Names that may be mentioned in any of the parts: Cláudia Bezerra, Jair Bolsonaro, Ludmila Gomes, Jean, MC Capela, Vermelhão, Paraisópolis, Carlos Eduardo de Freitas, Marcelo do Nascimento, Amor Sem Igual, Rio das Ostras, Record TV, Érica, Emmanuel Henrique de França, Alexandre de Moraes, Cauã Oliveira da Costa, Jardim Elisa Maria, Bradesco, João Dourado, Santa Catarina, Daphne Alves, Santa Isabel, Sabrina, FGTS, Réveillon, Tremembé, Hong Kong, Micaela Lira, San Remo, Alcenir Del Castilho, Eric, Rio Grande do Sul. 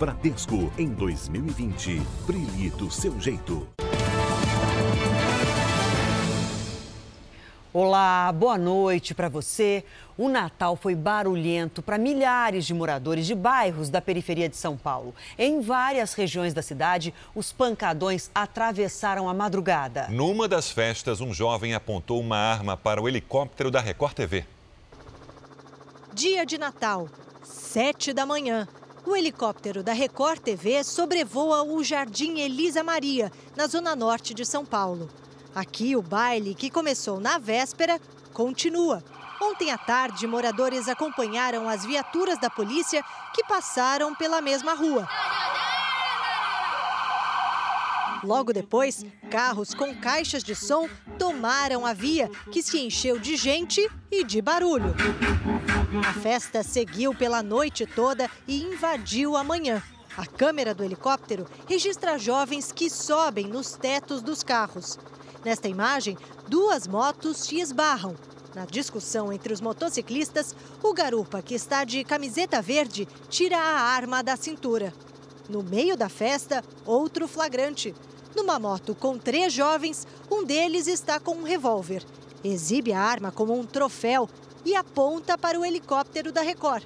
Bradesco, em 2020, brilhe do seu jeito. Olá, boa noite para você. O Natal foi barulhento para milhares de moradores de bairros da periferia de São Paulo. Em várias regiões da cidade, os pancadões atravessaram a madrugada. Numa das festas, um jovem apontou uma arma para o helicóptero da Record TV. Dia de Natal, 7 da manhã. O helicóptero da Record TV sobrevoa o Jardim Elisa Maria, na zona norte de São Paulo. Aqui, o baile, que começou na véspera, continua. Ontem à tarde, moradores acompanharam as viaturas da polícia que passaram pela mesma rua. Logo depois, carros com caixas de som tomaram a via, que se encheu de gente e de barulho. A festa seguiu pela noite toda e invadiu a manhã. A câmera do helicóptero registra jovens que sobem nos tetos dos carros. Nesta imagem, duas motos se esbarram. Na discussão entre os motociclistas, o garupa, que está de camiseta verde, tira a arma da cintura. No meio da festa, outro flagrante. Numa moto com 3 jovens, um deles está com um revólver. Exibe a arma como um troféu e aponta para o helicóptero da Record.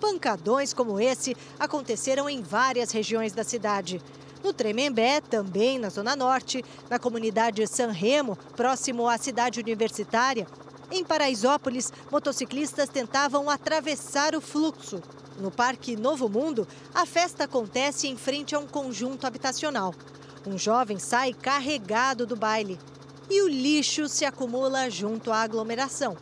Pancadões como esse aconteceram em várias regiões da cidade. No Tremembé, também na Zona Norte, na comunidade San Remo, próximo à cidade universitária. Em Paraisópolis, motociclistas tentavam atravessar o fluxo. No Parque Novo Mundo, a festa acontece em frente a um conjunto habitacional. Um jovem sai carregado do baile e o lixo se acumula junto à aglomeração.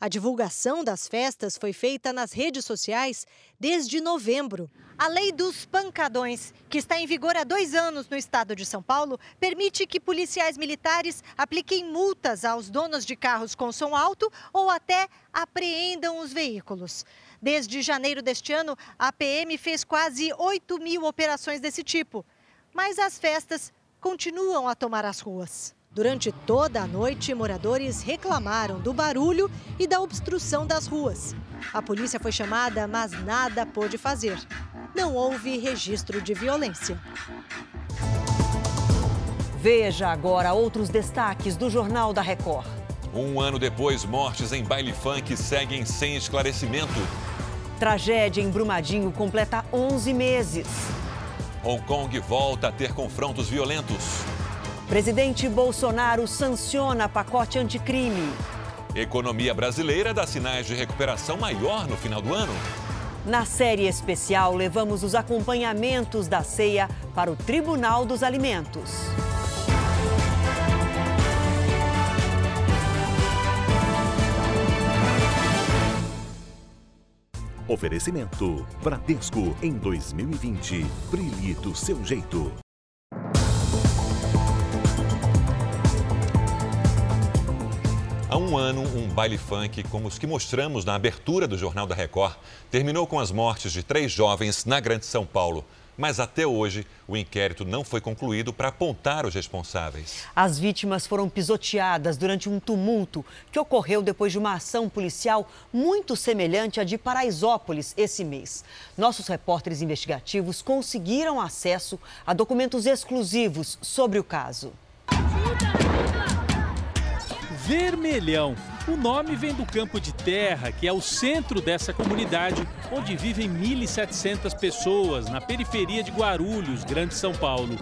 A divulgação das festas foi feita nas redes sociais desde novembro. A lei dos pancadões, que está em vigor há 2 anos no estado de São Paulo, permite que policiais militares apliquem multas aos donos de carros com som alto ou até apreendam os veículos. Desde janeiro deste ano, a PM fez quase 8.000 operações desse tipo. Mas as festas continuam a tomar as ruas. Durante toda a noite, moradores reclamaram do barulho e da obstrução das ruas. A polícia foi chamada, mas nada pôde fazer. Não houve registro de violência. Veja agora outros destaques do Jornal da Record. 1 ano depois, mortes em baile funk seguem sem esclarecimento. Tragédia em Brumadinho completa 11 meses. Hong Kong volta a ter confrontos violentos. Presidente Bolsonaro sanciona pacote anticrime. Economia brasileira dá sinais de recuperação maior no final do ano. Na série especial, levamos os acompanhamentos da ceia para o Tribunal dos Alimentos. Oferecimento Bradesco, em 2020, brilhe do seu jeito. Há 1 ano, um baile funk como os que mostramos na abertura do Jornal da Record terminou com as mortes de 3 jovens na Grande São Paulo. Mas até hoje, o inquérito não foi concluído para apontar os responsáveis. As vítimas foram pisoteadas durante um tumulto que ocorreu depois de uma ação policial muito semelhante à de Paraisópolis esse mês. Nossos repórteres investigativos conseguiram acesso a documentos exclusivos sobre o caso. Vermelhão. O nome vem do campo de terra, que é o centro dessa comunidade, onde vivem 1.700 pessoas, na periferia de Guarulhos, Grande São Paulo.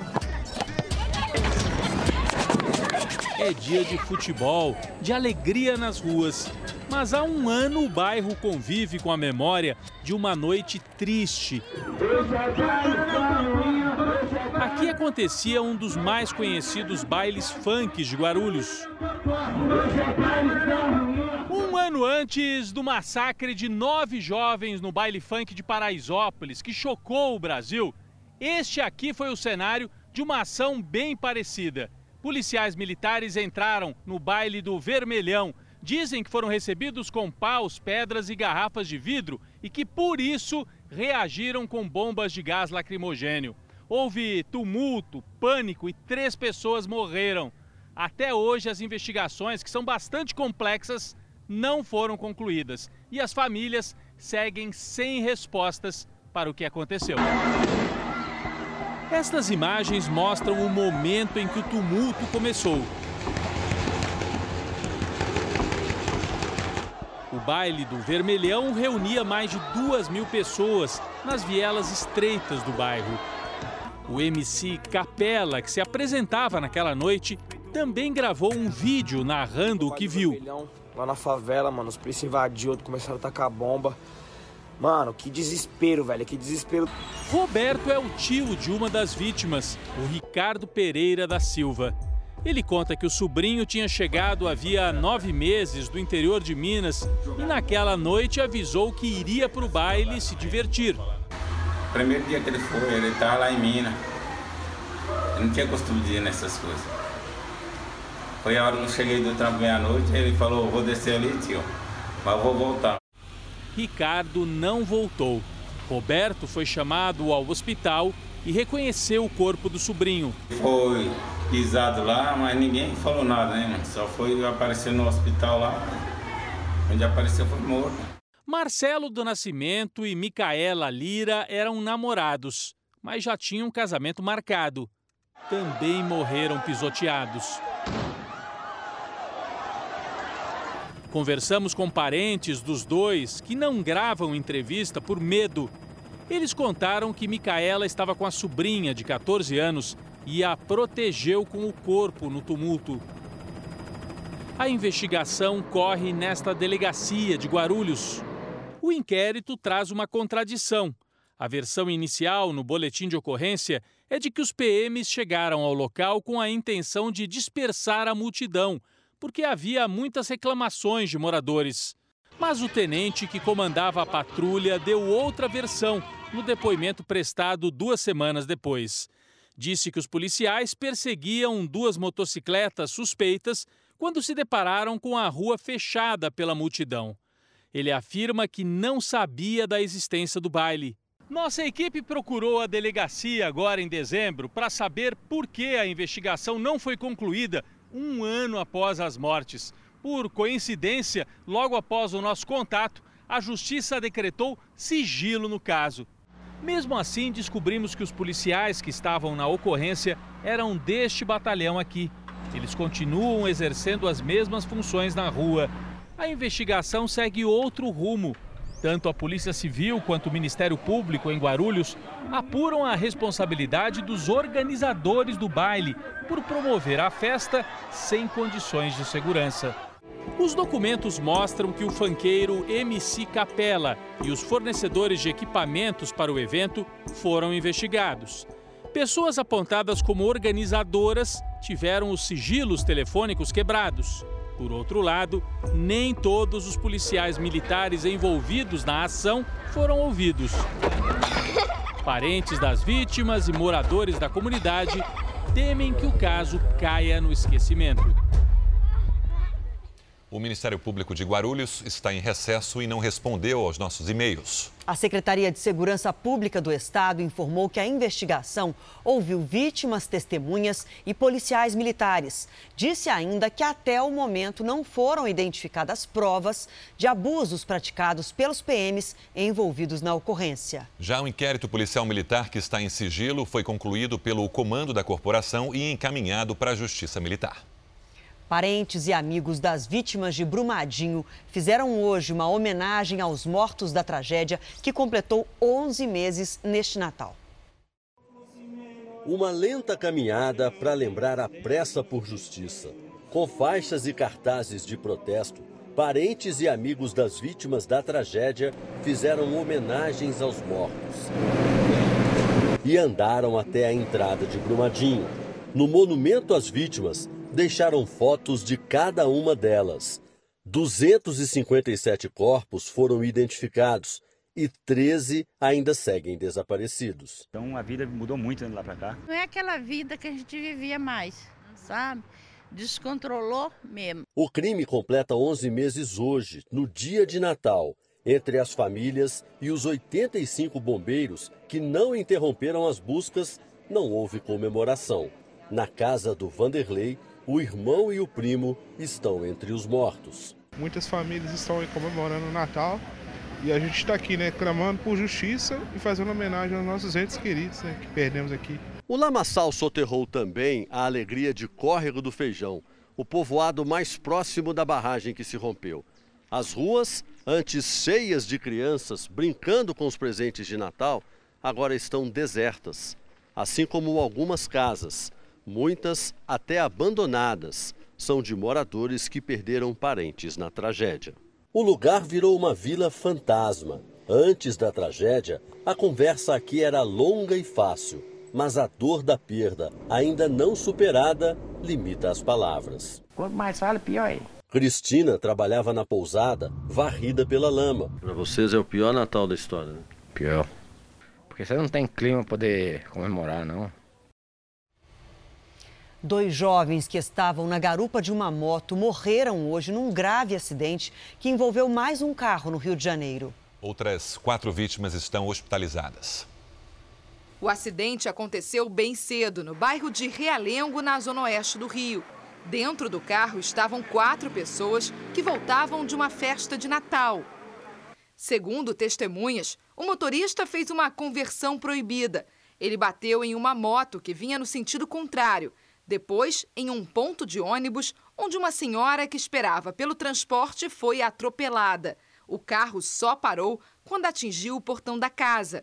É dia de futebol, de alegria nas ruas. Mas há 1 ano o bairro convive com a memória de uma noite triste. Aqui acontecia um dos mais conhecidos bailes funk de Guarulhos. 1 ano antes do massacre de 9 jovens no baile funk de Paraisópolis, que chocou o Brasil, este aqui foi o cenário de uma ação bem parecida. Policiais militares entraram no baile do Vermelhão. Dizem que foram recebidos com paus, pedras e garrafas de vidro e que, por isso, reagiram com bombas de gás lacrimogênio. Houve tumulto, pânico e 3 pessoas morreram. Até hoje, as investigações, que são bastante complexas, não foram concluídas. E as famílias seguem sem respostas para o que aconteceu. Estas imagens mostram o momento em que o tumulto começou. O baile do Vermelhão reunia mais de 2.000 pessoas nas vielas estreitas do bairro. O MC Capela, que se apresentava naquela noite, também gravou um vídeo narrando o que viu. Lá na favela, mano, os policiais invadiram, começaram a tacar bomba. Mano, que desespero, velho, que desespero. Roberto é o tio de uma das vítimas, o Ricardo Pereira da Silva. Ele conta que o sobrinho tinha chegado havia 9 meses do interior de Minas e naquela noite avisou que iria para o baile se divertir. Primeiro dia que ele foi, ele estava lá em Minas. Eu não tinha costume de ir nessas coisas. Foi a hora que eu cheguei do trabalho à noite, ele falou, vou descer ali, tio, mas vou voltar. Ricardo não voltou. Roberto foi chamado ao hospital e reconheceu o corpo do sobrinho. Foi pisado lá, mas ninguém falou nada, né? Só foi aparecer no hospital lá, onde apareceu foi morto. Marcelo do Nascimento e Micaela Lira eram namorados, mas já tinham um casamento marcado. Também morreram pisoteados. Conversamos com parentes dos dois que não gravam entrevista por medo. Eles contaram que Micaela estava com a sobrinha de 14 anos e a protegeu com o corpo no tumulto. A investigação corre nesta delegacia de Guarulhos. O inquérito traz uma contradição. A versão inicial no boletim de ocorrência é de que os PMs chegaram ao local com a intenção de dispersar a multidão, porque havia muitas reclamações de moradores. Mas o tenente que comandava a patrulha deu outra versão no depoimento prestado 2 semanas depois. Disse que os policiais perseguiam 2 motocicletas suspeitas quando se depararam com a rua fechada pela multidão. Ele afirma que não sabia da existência do baile. Nossa equipe procurou a delegacia agora em dezembro para saber por que a investigação não foi concluída 1 ano após as mortes. Por coincidência, logo após o nosso contato, a justiça decretou sigilo no caso. Mesmo assim, descobrimos que os policiais que estavam na ocorrência eram deste batalhão aqui. Eles continuam exercendo as mesmas funções na rua. A investigação segue outro rumo. Tanto a Polícia Civil quanto o Ministério Público em Guarulhos apuram a responsabilidade dos organizadores do baile por promover a festa sem condições de segurança. Os documentos mostram que o funkeiro MC Capela e os fornecedores de equipamentos para o evento foram investigados. Pessoas apontadas como organizadoras tiveram os sigilos telefônicos quebrados. Por outro lado, nem todos os policiais militares envolvidos na ação foram ouvidos. Parentes das vítimas e moradores da comunidade temem que o caso caia no esquecimento. O Ministério Público de Guarulhos está em recesso e não respondeu aos nossos e-mails. A Secretaria de Segurança Pública do Estado informou que a investigação ouviu vítimas, testemunhas e policiais militares. Disse ainda que até o momento não foram identificadas provas de abusos praticados pelos PMs envolvidos na ocorrência. Já o inquérito policial militar que está em sigilo foi concluído pelo comando da corporação e encaminhado para a Justiça Militar. Parentes e amigos das vítimas de Brumadinho fizeram hoje uma homenagem aos mortos da tragédia que completou 11 meses neste Natal. Uma lenta caminhada para lembrar a pressa por justiça. Com faixas e cartazes de protesto, parentes e amigos das vítimas da tragédia fizeram homenagens aos mortos e andaram até a entrada de Brumadinho. No monumento às vítimas, deixaram fotos de cada uma delas. 257 corpos foram identificados e 13 ainda seguem desaparecidos. Então a vida mudou muito lá para cá. Não é aquela vida que a gente vivia mais, sabe? Descontrolou mesmo. O crime completa 11 meses hoje, no dia de Natal, entre as famílias e os 85 bombeiros que não interromperam as buscas, não houve comemoração. Na casa do Vanderlei, o irmão e o primo estão entre os mortos. Muitas famílias estão comemorando o Natal E a gente está aqui, né, clamando por justiça e fazendo homenagem aos nossos entes queridos, né, que perdemos aqui. O lamaçal soterrou também a alegria de Córrego do Feijão, o povoado mais próximo da barragem que se rompeu. As ruas, antes cheias de crianças brincando com os presentes de Natal, agora estão desertas, assim como algumas casas, muitas até abandonadas, são de moradores que perderam parentes na tragédia. O lugar virou uma vila fantasma. Antes da tragédia, a conversa aqui era longa e fácil, mas a dor da perda, ainda não superada, limita as palavras. Quanto mais fala, pior é. Cristina trabalhava na pousada, varrida pela lama. Para vocês é o pior Natal da história, né? Pior. Porque você não tem clima para poder comemorar, não. Dois jovens que estavam na garupa de uma moto morreram hoje num grave acidente que envolveu mais um carro no Rio de Janeiro. Outras 4 vítimas estão hospitalizadas. O acidente aconteceu bem cedo, no bairro de Realengo, na zona oeste do Rio. Dentro do carro estavam 4 pessoas que voltavam de uma festa de Natal. Segundo testemunhas, o motorista fez uma conversão proibida. Ele bateu em uma moto que vinha no sentido contrário, depois em um ponto de ônibus, onde uma senhora que esperava pelo transporte foi atropelada. O carro só parou quando atingiu o portão da casa.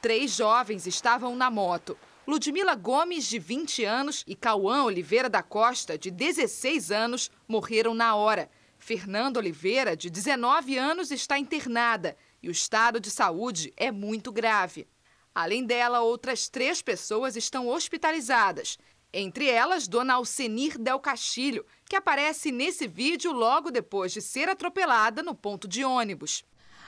3 jovens estavam na moto. Ludmila Gomes, de 20 anos, e Cauã Oliveira da Costa, de 16 anos, morreram na hora. Fernanda Oliveira, de 19 anos, está internada e o estado de saúde é muito grave. Além dela, outras 3 pessoas estão hospitalizadas. Entre elas, Dona Alcenir Del Castilho, que aparece nesse vídeo logo depois de ser atropelada no ponto de ônibus.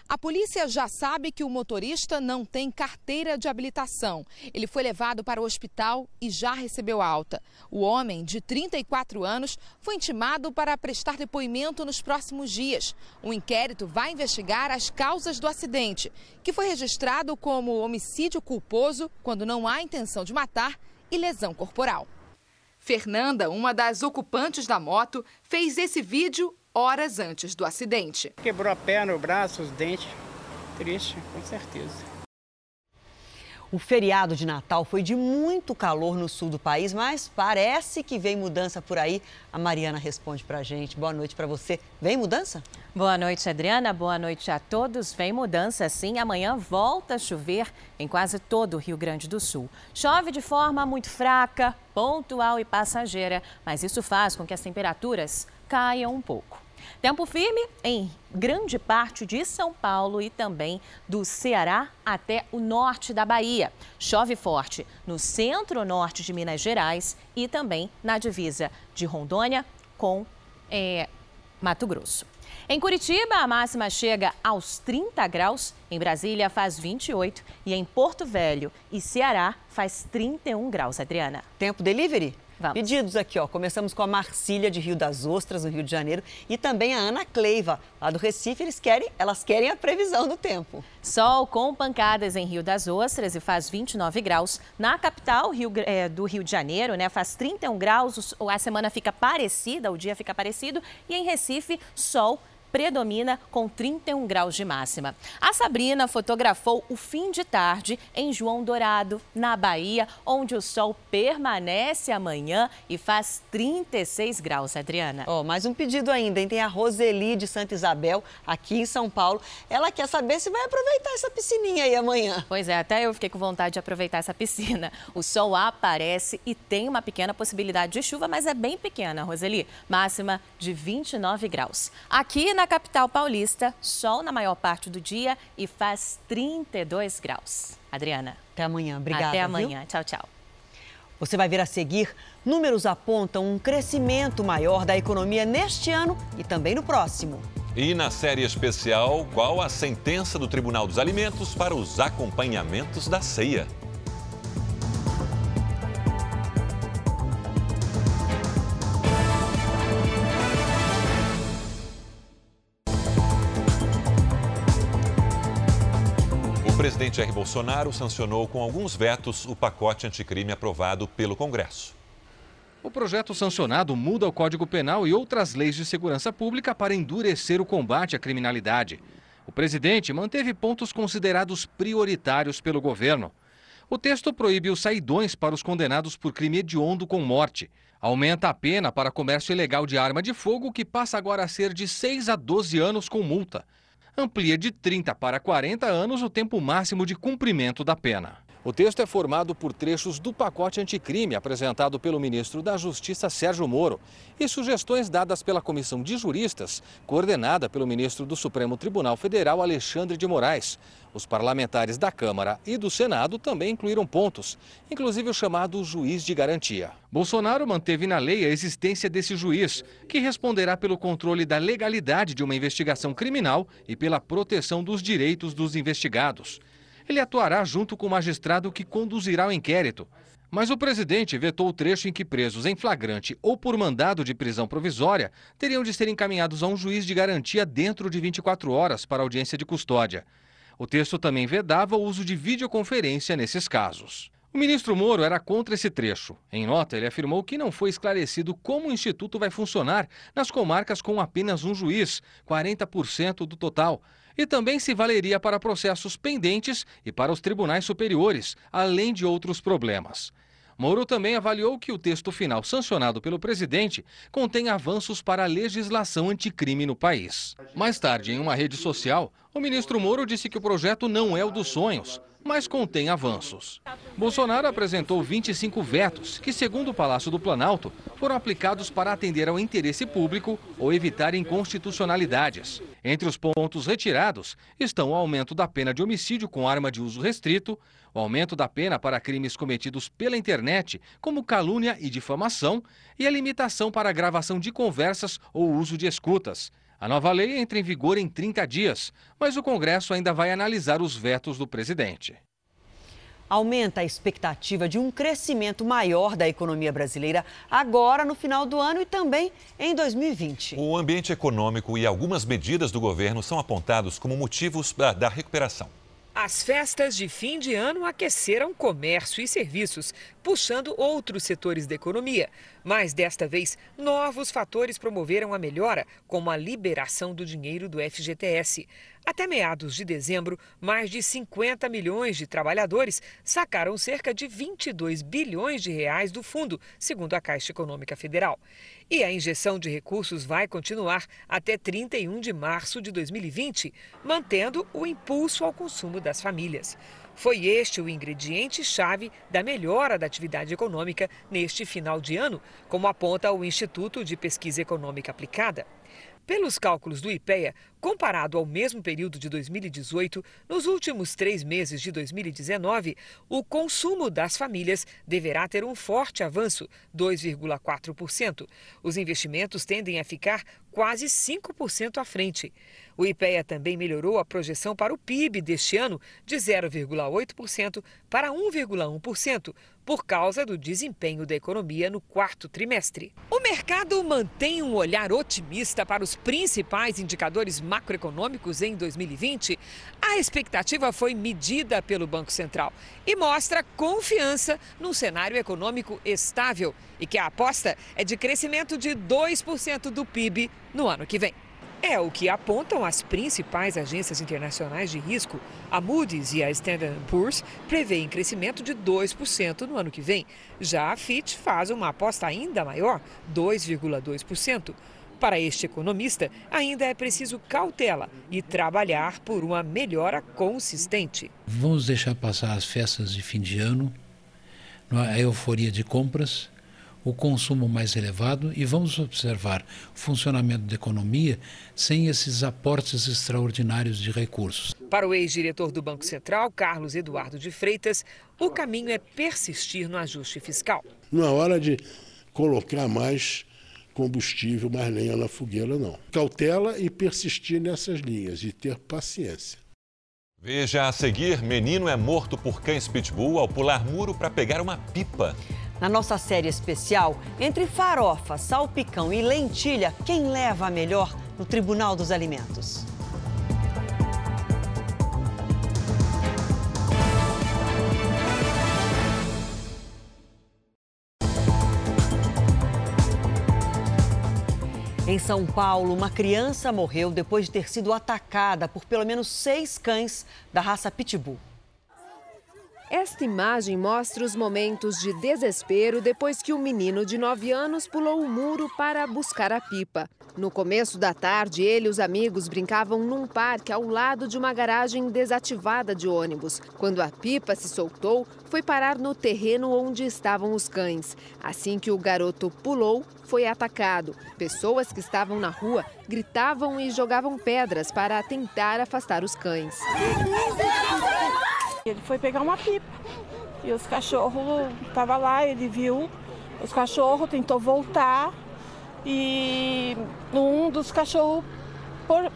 A polícia já sabe que o motorista não tem carteira de habilitação. Ele foi levado para o hospital e já recebeu alta. O homem, de 34 anos, foi intimado para prestar depoimento nos próximos dias. Um inquérito vai investigar as causas do acidente, que foi registrado como homicídio culposo, quando não há intenção de matar, e lesão corporal. Fernanda, uma das ocupantes da moto, fez esse vídeo horas antes do acidente. Quebrou a perna, o braço, os dentes. Triste, com certeza. O feriado de Natal foi de muito calor no sul do país, mas parece que vem mudança por aí. A Mariana responde pra gente. Boa noite pra você. Vem mudança? Boa noite, Adriana. Boa noite a todos. Vem mudança, sim. Amanhã volta a chover em quase todo o Rio Grande do Sul. Chove de forma muito fraca, pontual e passageira, mas isso faz com que as temperaturas caiam um pouco. Tempo firme em grande parte de São Paulo e também do Ceará até o norte da Bahia. Chove forte no centro-norte de Minas Gerais e também na divisa de Rondônia com Mato Grosso. Em Curitiba, a máxima chega aos 30 graus, em Brasília faz 28 e em Porto Velho e Ceará faz 31 graus, Adriana. Tempo delivery? Vamos. Pedidos aqui, ó. Começamos com a Marcília, de Rio das Ostras, no Rio de Janeiro, e também a Ana Cleiva, lá do Recife. Elas querem a previsão do tempo. Sol com pancadas em Rio das Ostras e faz 29 graus. Na capital do Rio de Janeiro, né, faz 31 graus, a semana fica parecida, o dia fica parecido. E em Recife, sol predomina com 31 graus de máxima. A Sabrina fotografou o fim de tarde em João Dourado, na Bahia, onde o sol permanece amanhã e faz 36 graus, Adriana. Mais um pedido ainda, hein? Tem a Roseli, de Santa Isabel, aqui em São Paulo. Ela quer saber se vai aproveitar essa piscininha aí amanhã. Pois é, até eu fiquei com vontade de aproveitar essa piscina. O sol aparece e tem uma pequena possibilidade de chuva, mas é bem pequena, Roseli. Máxima de 29 graus. Aqui na capital paulista, sol na maior parte do dia e faz 32 graus. Adriana. Até amanhã. Obrigada. Até amanhã. Viu? Tchau, tchau. Você vai ver a seguir, números apontam um crescimento maior da economia neste ano e também no próximo. E na série especial, qual a sentença do Tribunal dos Alimentos para os acompanhamentos da ceia? O presidente Jair Bolsonaro sancionou com alguns vetos o pacote anticrime aprovado pelo Congresso. O projeto sancionado muda o Código Penal e outras leis de segurança pública para endurecer o combate à criminalidade. O presidente manteve pontos considerados prioritários pelo governo. O texto proíbe os saidões para os condenados por crime hediondo com morte. Aumenta a pena para comércio ilegal de arma de fogo, que passa agora a ser de 6 a 12 anos com multa. Amplia de 30 para 40 anos o tempo máximo de cumprimento da pena. O texto é formado por trechos do pacote anticrime apresentado pelo ministro da Justiça, Sérgio Moro, e sugestões dadas pela comissão de juristas, coordenada pelo ministro do Supremo Tribunal Federal, Alexandre de Moraes. Os parlamentares da Câmara e do Senado também incluíram pontos, inclusive o chamado juiz de garantia. Bolsonaro manteve na lei a existência desse juiz, que responderá pelo controle da legalidade de uma investigação criminal e pela proteção dos direitos dos investigados. Ele atuará junto com o magistrado que conduzirá o inquérito. Mas o presidente vetou o trecho em que presos em flagrante ou por mandado de prisão provisória teriam de ser encaminhados a um juiz de garantia dentro de 24 horas para audiência de custódia. O texto também vedava o uso de videoconferência nesses casos. O ministro Moro era contra esse trecho. Em nota, ele afirmou que não foi esclarecido como o instituto vai funcionar nas comarcas com apenas um juiz, 40% do total, e também se valeria para processos pendentes e para os tribunais superiores, além de outros problemas. Moro também avaliou que o texto final sancionado pelo presidente contém avanços para a legislação anticrime no país. Mais tarde, em uma rede social, o ministro Moro disse que o projeto não é o dos sonhos, mas contém avanços. Bolsonaro apresentou 25 vetos que, segundo o Palácio do Planalto, foram aplicados para atender ao interesse público ou evitar inconstitucionalidades. Entre os pontos retirados estão o aumento da pena de homicídio com arma de uso restrito, o aumento da pena para crimes cometidos pela internet, como calúnia e difamação, e a limitação para a gravação de conversas ou uso de escutas. A nova lei entra em vigor em 30 dias, mas o Congresso ainda vai analisar os vetos do presidente. Aumenta a expectativa de um crescimento maior da economia brasileira agora no final do ano e também em 2020. O ambiente econômico e algumas medidas do governo são apontados como motivos da recuperação. As festas de fim de ano aqueceram comércio e serviços, puxando outros setores da economia. Mas desta vez, novos fatores promoveram a melhora, como a liberação do dinheiro do FGTS. Até meados de dezembro, mais de 50 milhões de trabalhadores sacaram cerca de 22 bilhões de reais do fundo, segundo a Caixa Econômica Federal. E a injeção de recursos vai continuar até 31 de março de 2020, mantendo o impulso ao consumo das famílias. Foi este o ingrediente-chave da melhora da atividade econômica neste final de ano, como aponta o Instituto de Pesquisa Econômica Aplicada. Pelos cálculos do IPEA, comparado ao mesmo período de 2018, nos últimos 3 meses de 2019, o consumo das famílias deverá ter um forte avanço, 2,4%. Os investimentos tendem a ficar quase 5% à frente. O IPEA também melhorou a projeção para o PIB deste ano, de 0,8% para 1,1%, por causa do desempenho da economia no quarto trimestre. O mercado mantém um olhar otimista para os principais indicadores macroeconômicos em 2020. A expectativa foi medida pelo Banco Central e mostra confiança num cenário econômico estável e que a aposta é de crescimento de 2% do PIB no ano que vem. É o que apontam as principais agências internacionais de risco. A Moody's e a Standard & Poor's prevêem crescimento de 2% no ano que vem. Já a Fitch faz uma aposta ainda maior, 2,2%. Para este economista, ainda é preciso cautela e trabalhar por uma melhora consistente. Vamos deixar passar as festas de fim de ano, a euforia de compras, o consumo mais elevado e vamos observar o funcionamento da economia sem esses aportes extraordinários de recursos. Para o ex-diretor do Banco Central, Carlos Eduardo de Freitas, o caminho é persistir no ajuste fiscal. Não é hora de colocar mais combustível, mais lenha na fogueira, não. Cautela e persistir nessas linhas e ter paciência. Veja a seguir, menino é morto por cães pitbull ao pular muro para pegar uma pipa. Na nossa série especial, entre farofa, salpicão e lentilha, quem leva a melhor no Tribunal dos Alimentos? Em São Paulo, uma criança morreu depois de ter sido atacada por pelo menos 6 cães da raça Pitbull. Esta imagem mostra os momentos de desespero depois que um menino de 9 anos pulou o muro para buscar a pipa. No começo da tarde, ele e os amigos brincavam num parque ao lado de uma garagem desativada de ônibus. Quando a pipa se soltou, foi parar no terreno onde estavam os cães. Assim que o garoto pulou, foi atacado. Pessoas que estavam na rua gritavam e jogavam pedras para tentar afastar os cães. Ele foi pegar uma pipa e os cachorros estavam lá, ele viu os cachorros, tentou voltar e um dos cachorros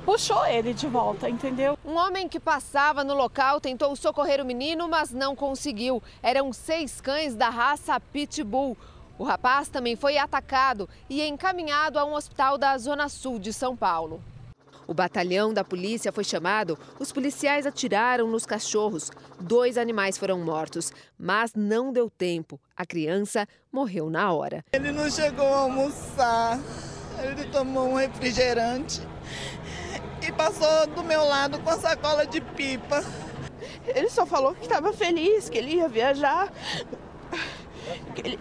puxou ele de volta, entendeu? Um homem que passava no local tentou socorrer o menino, mas não conseguiu. Eram 6 cães da raça Pitbull. O rapaz também foi atacado e encaminhado a um hospital da Zona Sul de São Paulo. O batalhão da polícia foi chamado, os policiais atiraram nos cachorros. 2 animais foram mortos, mas não deu tempo. A criança morreu na hora. Ele não chegou a almoçar, ele tomou um refrigerante e passou do meu lado com a sacola de pipa. Ele só falou que estava feliz, que ele ia viajar.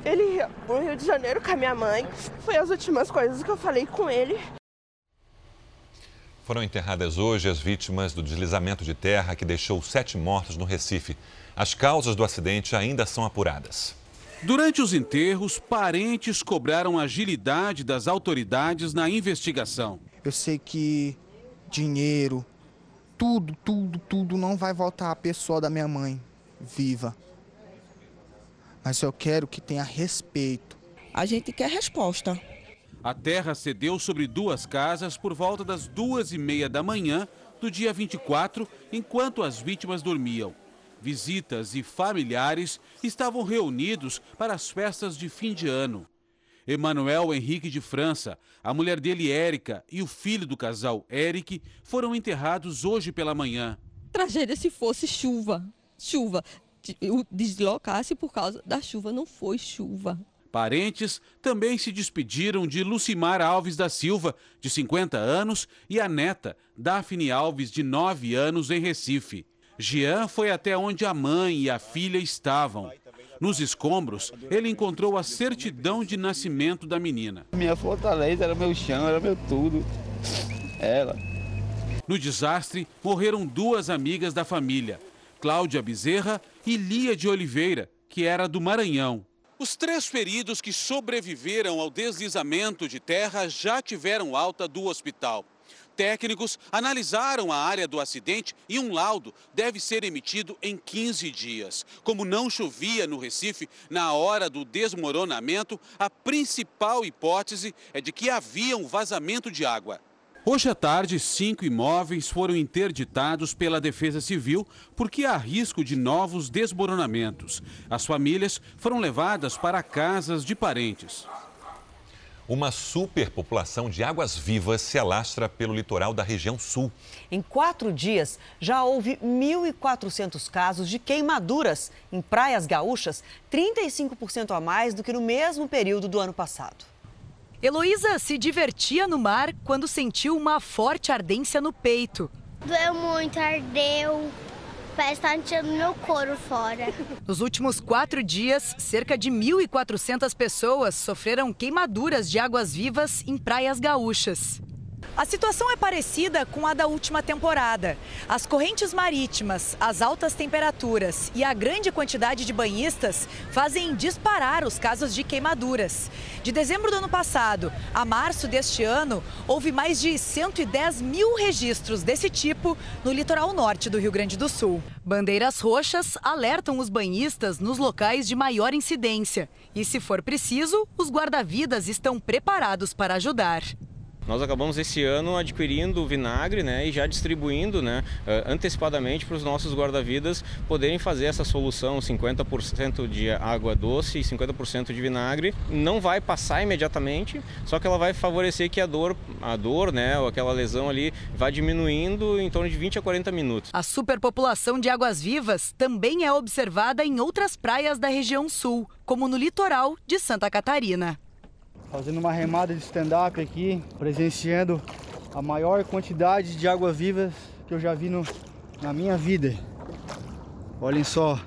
Ele ia para o Rio de Janeiro com a minha mãe. Foi as últimas coisas que eu falei com ele. Foram enterradas hoje as vítimas do deslizamento de terra que deixou 7 mortos no Recife. As causas do acidente ainda são apuradas. Durante os enterros, parentes cobraram agilidade das autoridades na investigação. Eu sei que dinheiro, tudo não vai voltar à pessoa da minha mãe viva. Mas eu quero que tenha respeito. A gente quer resposta. A terra cedeu sobre 2 casas por volta das 2h30 da manhã do dia 24, enquanto as vítimas dormiam. Visitas e familiares estavam reunidos para as festas de fim de ano. Emmanuel Henrique de França, a mulher dele Érica e o filho do casal Eric foram enterrados hoje pela manhã. Tragédia se fosse chuva, o deslocasse por causa da chuva, não foi chuva. Parentes também se despediram de Lucimar Alves da Silva, de 50 anos, e a neta, Daphne Alves, de 9 anos, em Recife. Jean foi até onde a mãe e a filha estavam. Nos escombros, ele encontrou a certidão de nascimento da menina. Minha fortaleza era meu chão, era meu tudo. Ela. No desastre, morreram 2 amigas da família, Cláudia Bezerra e Lia de Oliveira, que era do Maranhão. Os 3 feridos que sobreviveram ao deslizamento de terra já tiveram alta do hospital. Técnicos analisaram a área do acidente e um laudo deve ser emitido em 15 dias. Como não chovia no Recife na hora do desmoronamento, a principal hipótese é de que havia um vazamento de água. Hoje à tarde, 5 imóveis foram interditados pela Defesa Civil porque há risco de novos desmoronamentos. As famílias foram levadas para casas de parentes. Uma superpopulação de águas-vivas se alastra pelo litoral da região sul. Em 4 dias, já houve 1.400 casos de queimaduras em praias gaúchas, 35% a mais do que no mesmo período do ano passado. Heloísa se divertia no mar quando sentiu uma forte ardência no peito. Doeu muito, ardeu, parece que está tirando meu couro fora. Nos últimos 4 dias, cerca de 1.400 pessoas sofreram queimaduras de águas-vivas em praias gaúchas. A situação é parecida com a da última temporada. As correntes marítimas, as altas temperaturas e a grande quantidade de banhistas fazem disparar os casos de queimaduras. De dezembro do ano passado a março deste ano, houve mais de 110.000 registros desse tipo no litoral norte do Rio Grande do Sul. Bandeiras roxas alertam os banhistas nos locais de maior incidência. E se for preciso, os guarda-vidas estão preparados para ajudar. Nós acabamos esse ano adquirindo vinagre, e já distribuindo, antecipadamente para os nossos guarda-vidas poderem fazer essa solução, 50% de água doce e 50% de vinagre. Não vai passar imediatamente, só que ela vai favorecer que a dor, ou aquela lesão ali, vá diminuindo em torno de 20 a 40 minutos. A superpopulação de águas-vivas também é observada em outras praias da região sul, como no litoral de Santa Catarina. fazendo uma remada de stand-up aqui, presenciando a maior quantidade de água-vivas que eu já vi na minha vida. Olhem só,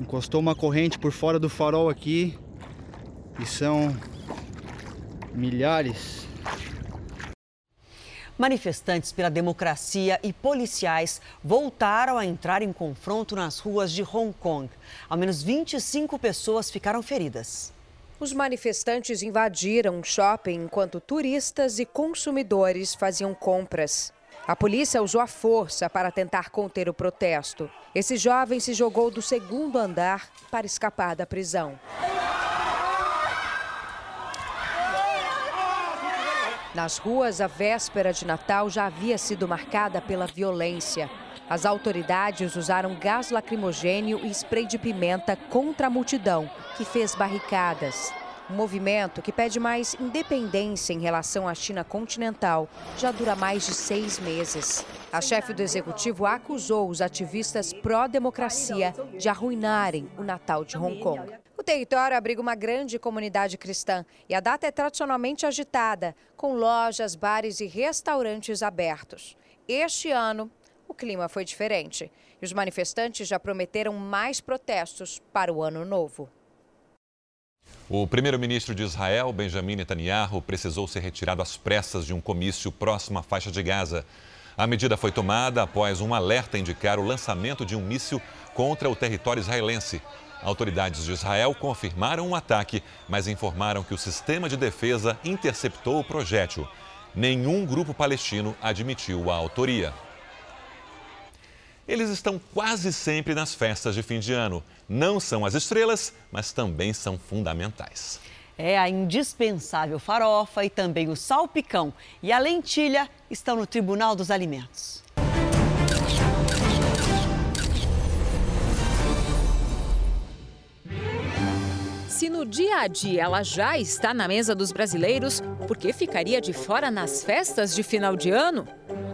encostou uma corrente por fora do farol aqui e são milhares. Manifestantes pela democracia e policiais voltaram a entrar em confronto nas ruas de Hong Kong. Ao menos 25 pessoas ficaram feridas. Os manifestantes invadiram um shopping enquanto turistas e consumidores faziam compras. A polícia usou a força para tentar conter o protesto. Esse jovem se jogou do segundo andar para escapar da prisão. Nas ruas, a véspera de Natal já havia sido marcada pela violência. As autoridades usaram gás lacrimogênio e spray de pimenta contra a multidão, que fez barricadas. Um movimento que pede mais independência em relação à China continental já dura mais de 6 meses. A chefe do executivo acusou os ativistas pró-democracia de arruinarem o Natal de Hong Kong. O território abriga uma grande comunidade cristã e a data é tradicionalmente agitada, com lojas, bares e restaurantes abertos. Este ano, o clima foi diferente e os manifestantes já prometeram mais protestos para o ano novo. O primeiro-ministro de Israel, Benjamin Netanyahu, precisou ser retirado às pressas de um comício próximo à faixa de Gaza. A medida foi tomada após um alerta indicar o lançamento de um míssil contra o território israelense. Autoridades de Israel confirmaram o ataque, mas informaram que o sistema de defesa interceptou o projétil. Nenhum grupo palestino admitiu a autoria. Eles estão quase sempre nas festas de fim de ano. Não são as estrelas, mas também são fundamentais. É a indispensável farofa e também o salpicão e a lentilha estão no Tribunal dos Alimentos. Se no dia a dia ela já está na mesa dos brasileiros, por que ficaria de fora nas festas de final de ano?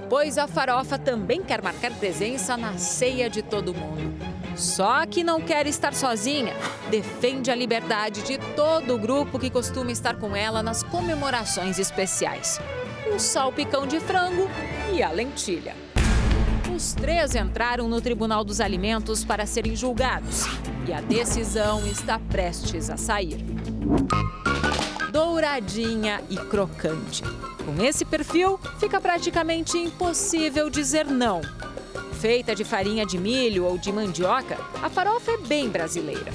Pois a farofa também quer marcar presença na ceia de todo mundo. Só que não quer estar sozinha. Defende a liberdade de todo o grupo que costuma estar com ela nas comemorações especiais. O salpicão de frango e a lentilha. Os três entraram no Tribunal dos Alimentos para serem julgados e a decisão está prestes a sair. Douradinha e crocante. Com esse perfil, fica praticamente impossível dizer não. Feita de farinha de milho ou de mandioca, a farofa é bem brasileira.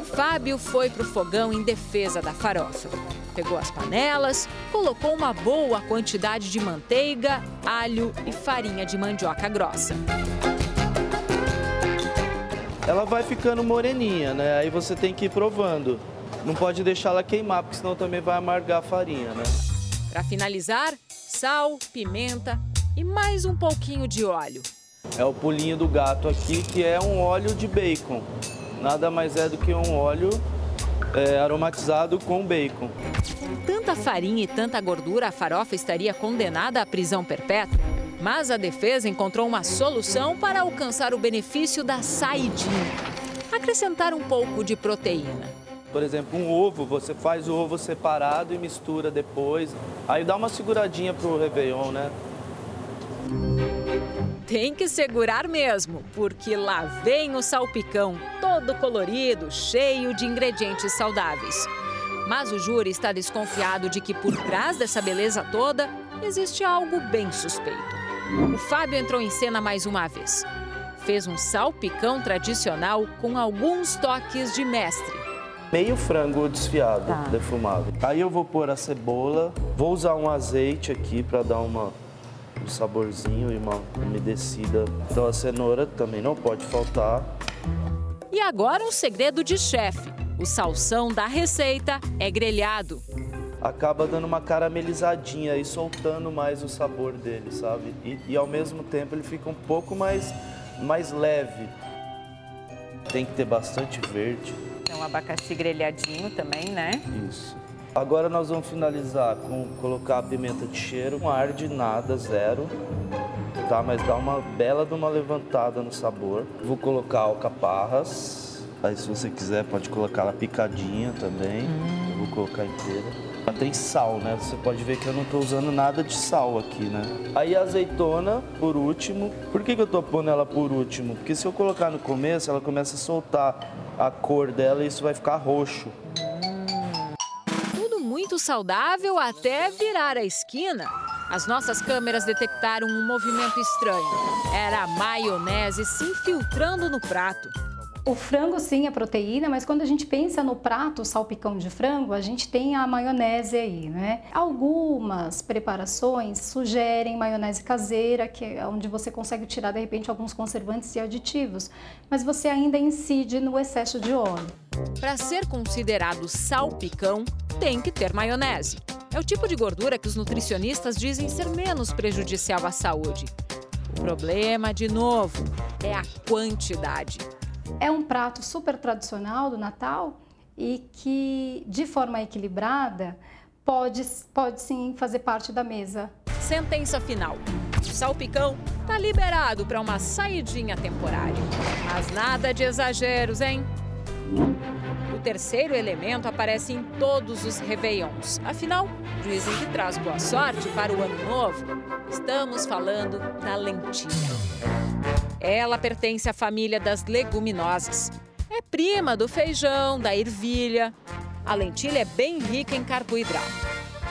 O Fábio foi pro fogão em defesa da farofa. Pegou as panelas, colocou uma boa quantidade de manteiga, alho e farinha de mandioca grossa. Ela vai ficando moreninha, né? Aí você tem que ir provando. Não pode deixar ela queimar, porque senão também vai amargar a farinha, né? Para finalizar, sal, pimenta e mais um pouquinho de óleo. É o pulinho do gato aqui, que é um óleo de bacon. Nada mais é do que um óleo aromatizado com bacon. Com tanta farinha e tanta gordura, a farofa estaria condenada à prisão perpétua, mas a defesa encontrou uma solução para alcançar o benefício da saidinha. Acrescentar um pouco de proteína. Por exemplo, um ovo, você faz o ovo separado e mistura depois. Aí dá uma seguradinha pro Réveillon, né? Tem que segurar mesmo, porque lá vem o salpicão, todo colorido, cheio de ingredientes saudáveis. Mas o júri está desconfiado de que por trás dessa beleza toda, existe algo bem suspeito. O Fábio entrou em cena mais uma vez. Fez um salpicão tradicional com alguns toques de mestre. Meio frango desfiado, tá, defumado. Aí eu vou pôr a cebola, vou usar um azeite aqui para dar um saborzinho e uma umedecida. Então a cenoura também não pode faltar. E agora um segredo de chefe. O salsão da receita é grelhado. Acaba dando uma caramelizadinha e soltando mais o sabor dele, sabe? E ao mesmo tempo ele fica um pouco mais leve. Tem que ter bastante verde. Então abacaxi grelhadinho também, né? Isso. Agora nós vamos finalizar com colocar a pimenta de cheiro, um ar de nada, zero, tá? Mas dá uma bela de uma levantada no sabor. Vou colocar alcaparras, Aí se você quiser pode colocar ela picadinha também, eu vou colocar inteira. Ela tem sal, né? Você pode ver que eu não tô usando nada de sal aqui, né? Aí a azeitona, por último. Por que eu tô pondo ela por último? Porque se eu colocar no começo, ela começa a soltar a cor dela e isso vai ficar roxo. Tudo muito saudável até virar a esquina. As nossas câmeras detectaram um movimento estranho. Era a maionese se infiltrando no prato. O frango, sim, é proteína, mas quando a gente pensa no prato salpicão de frango, a gente tem a maionese aí, né? Algumas preparações sugerem maionese caseira, que é onde você consegue tirar, de repente, alguns conservantes e aditivos, mas você ainda incide no excesso de óleo. Para ser considerado salpicão, tem que ter maionese. É o tipo de gordura que os nutricionistas dizem ser menos prejudicial à saúde. O problema, de novo, é a quantidade. É um prato super tradicional do Natal e que, de forma equilibrada, pode sim fazer parte da mesa. Sentença final. O salpicão tá liberado para uma saidinha temporária. Mas nada de exageros, hein? O terceiro elemento aparece em todos os réveillons. Afinal, dizem que traz boa sorte para o ano novo. Estamos falando da lentilha. Ela pertence à família das leguminosas. É prima do feijão, da ervilha. A lentilha é bem rica em carboidrato.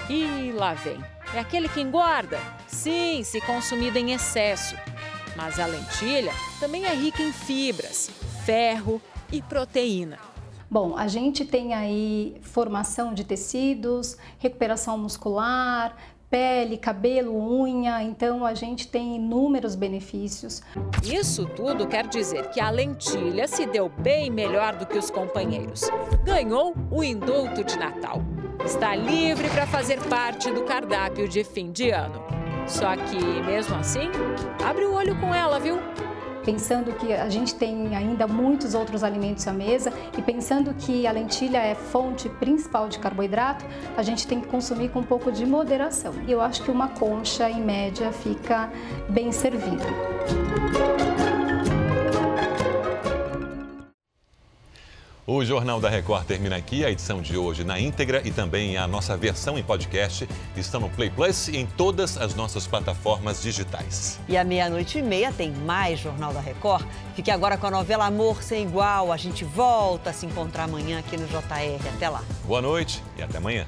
E lá vem. É aquele que engorda? Sim, se consumida em excesso. Mas a lentilha também é rica em fibras, ferro e proteína. Bom, a gente tem aí formação de tecidos, recuperação muscular, pele, cabelo, unha, então a gente tem inúmeros benefícios. Isso tudo quer dizer que a lentilha se deu bem melhor do que os companheiros. Ganhou o indulto de Natal. Está livre para fazer parte do cardápio de fim de ano. Só que, mesmo assim, abre o olho com ela, viu? Pensando que a gente tem ainda muitos outros alimentos à mesa e pensando que a lentilha é fonte principal de carboidrato, a gente tem que consumir com um pouco de moderação. E eu acho que uma concha, em média, fica bem servida. O Jornal da Record termina aqui. A edição de hoje na íntegra e também a nossa versão em podcast estão no Play Plus e em todas as nossas plataformas digitais. E à 00h30 tem mais Jornal da Record. Fique agora com a novela Amor Sem Igual. A gente volta a se encontrar amanhã aqui no JR. Até lá. Boa noite e até amanhã.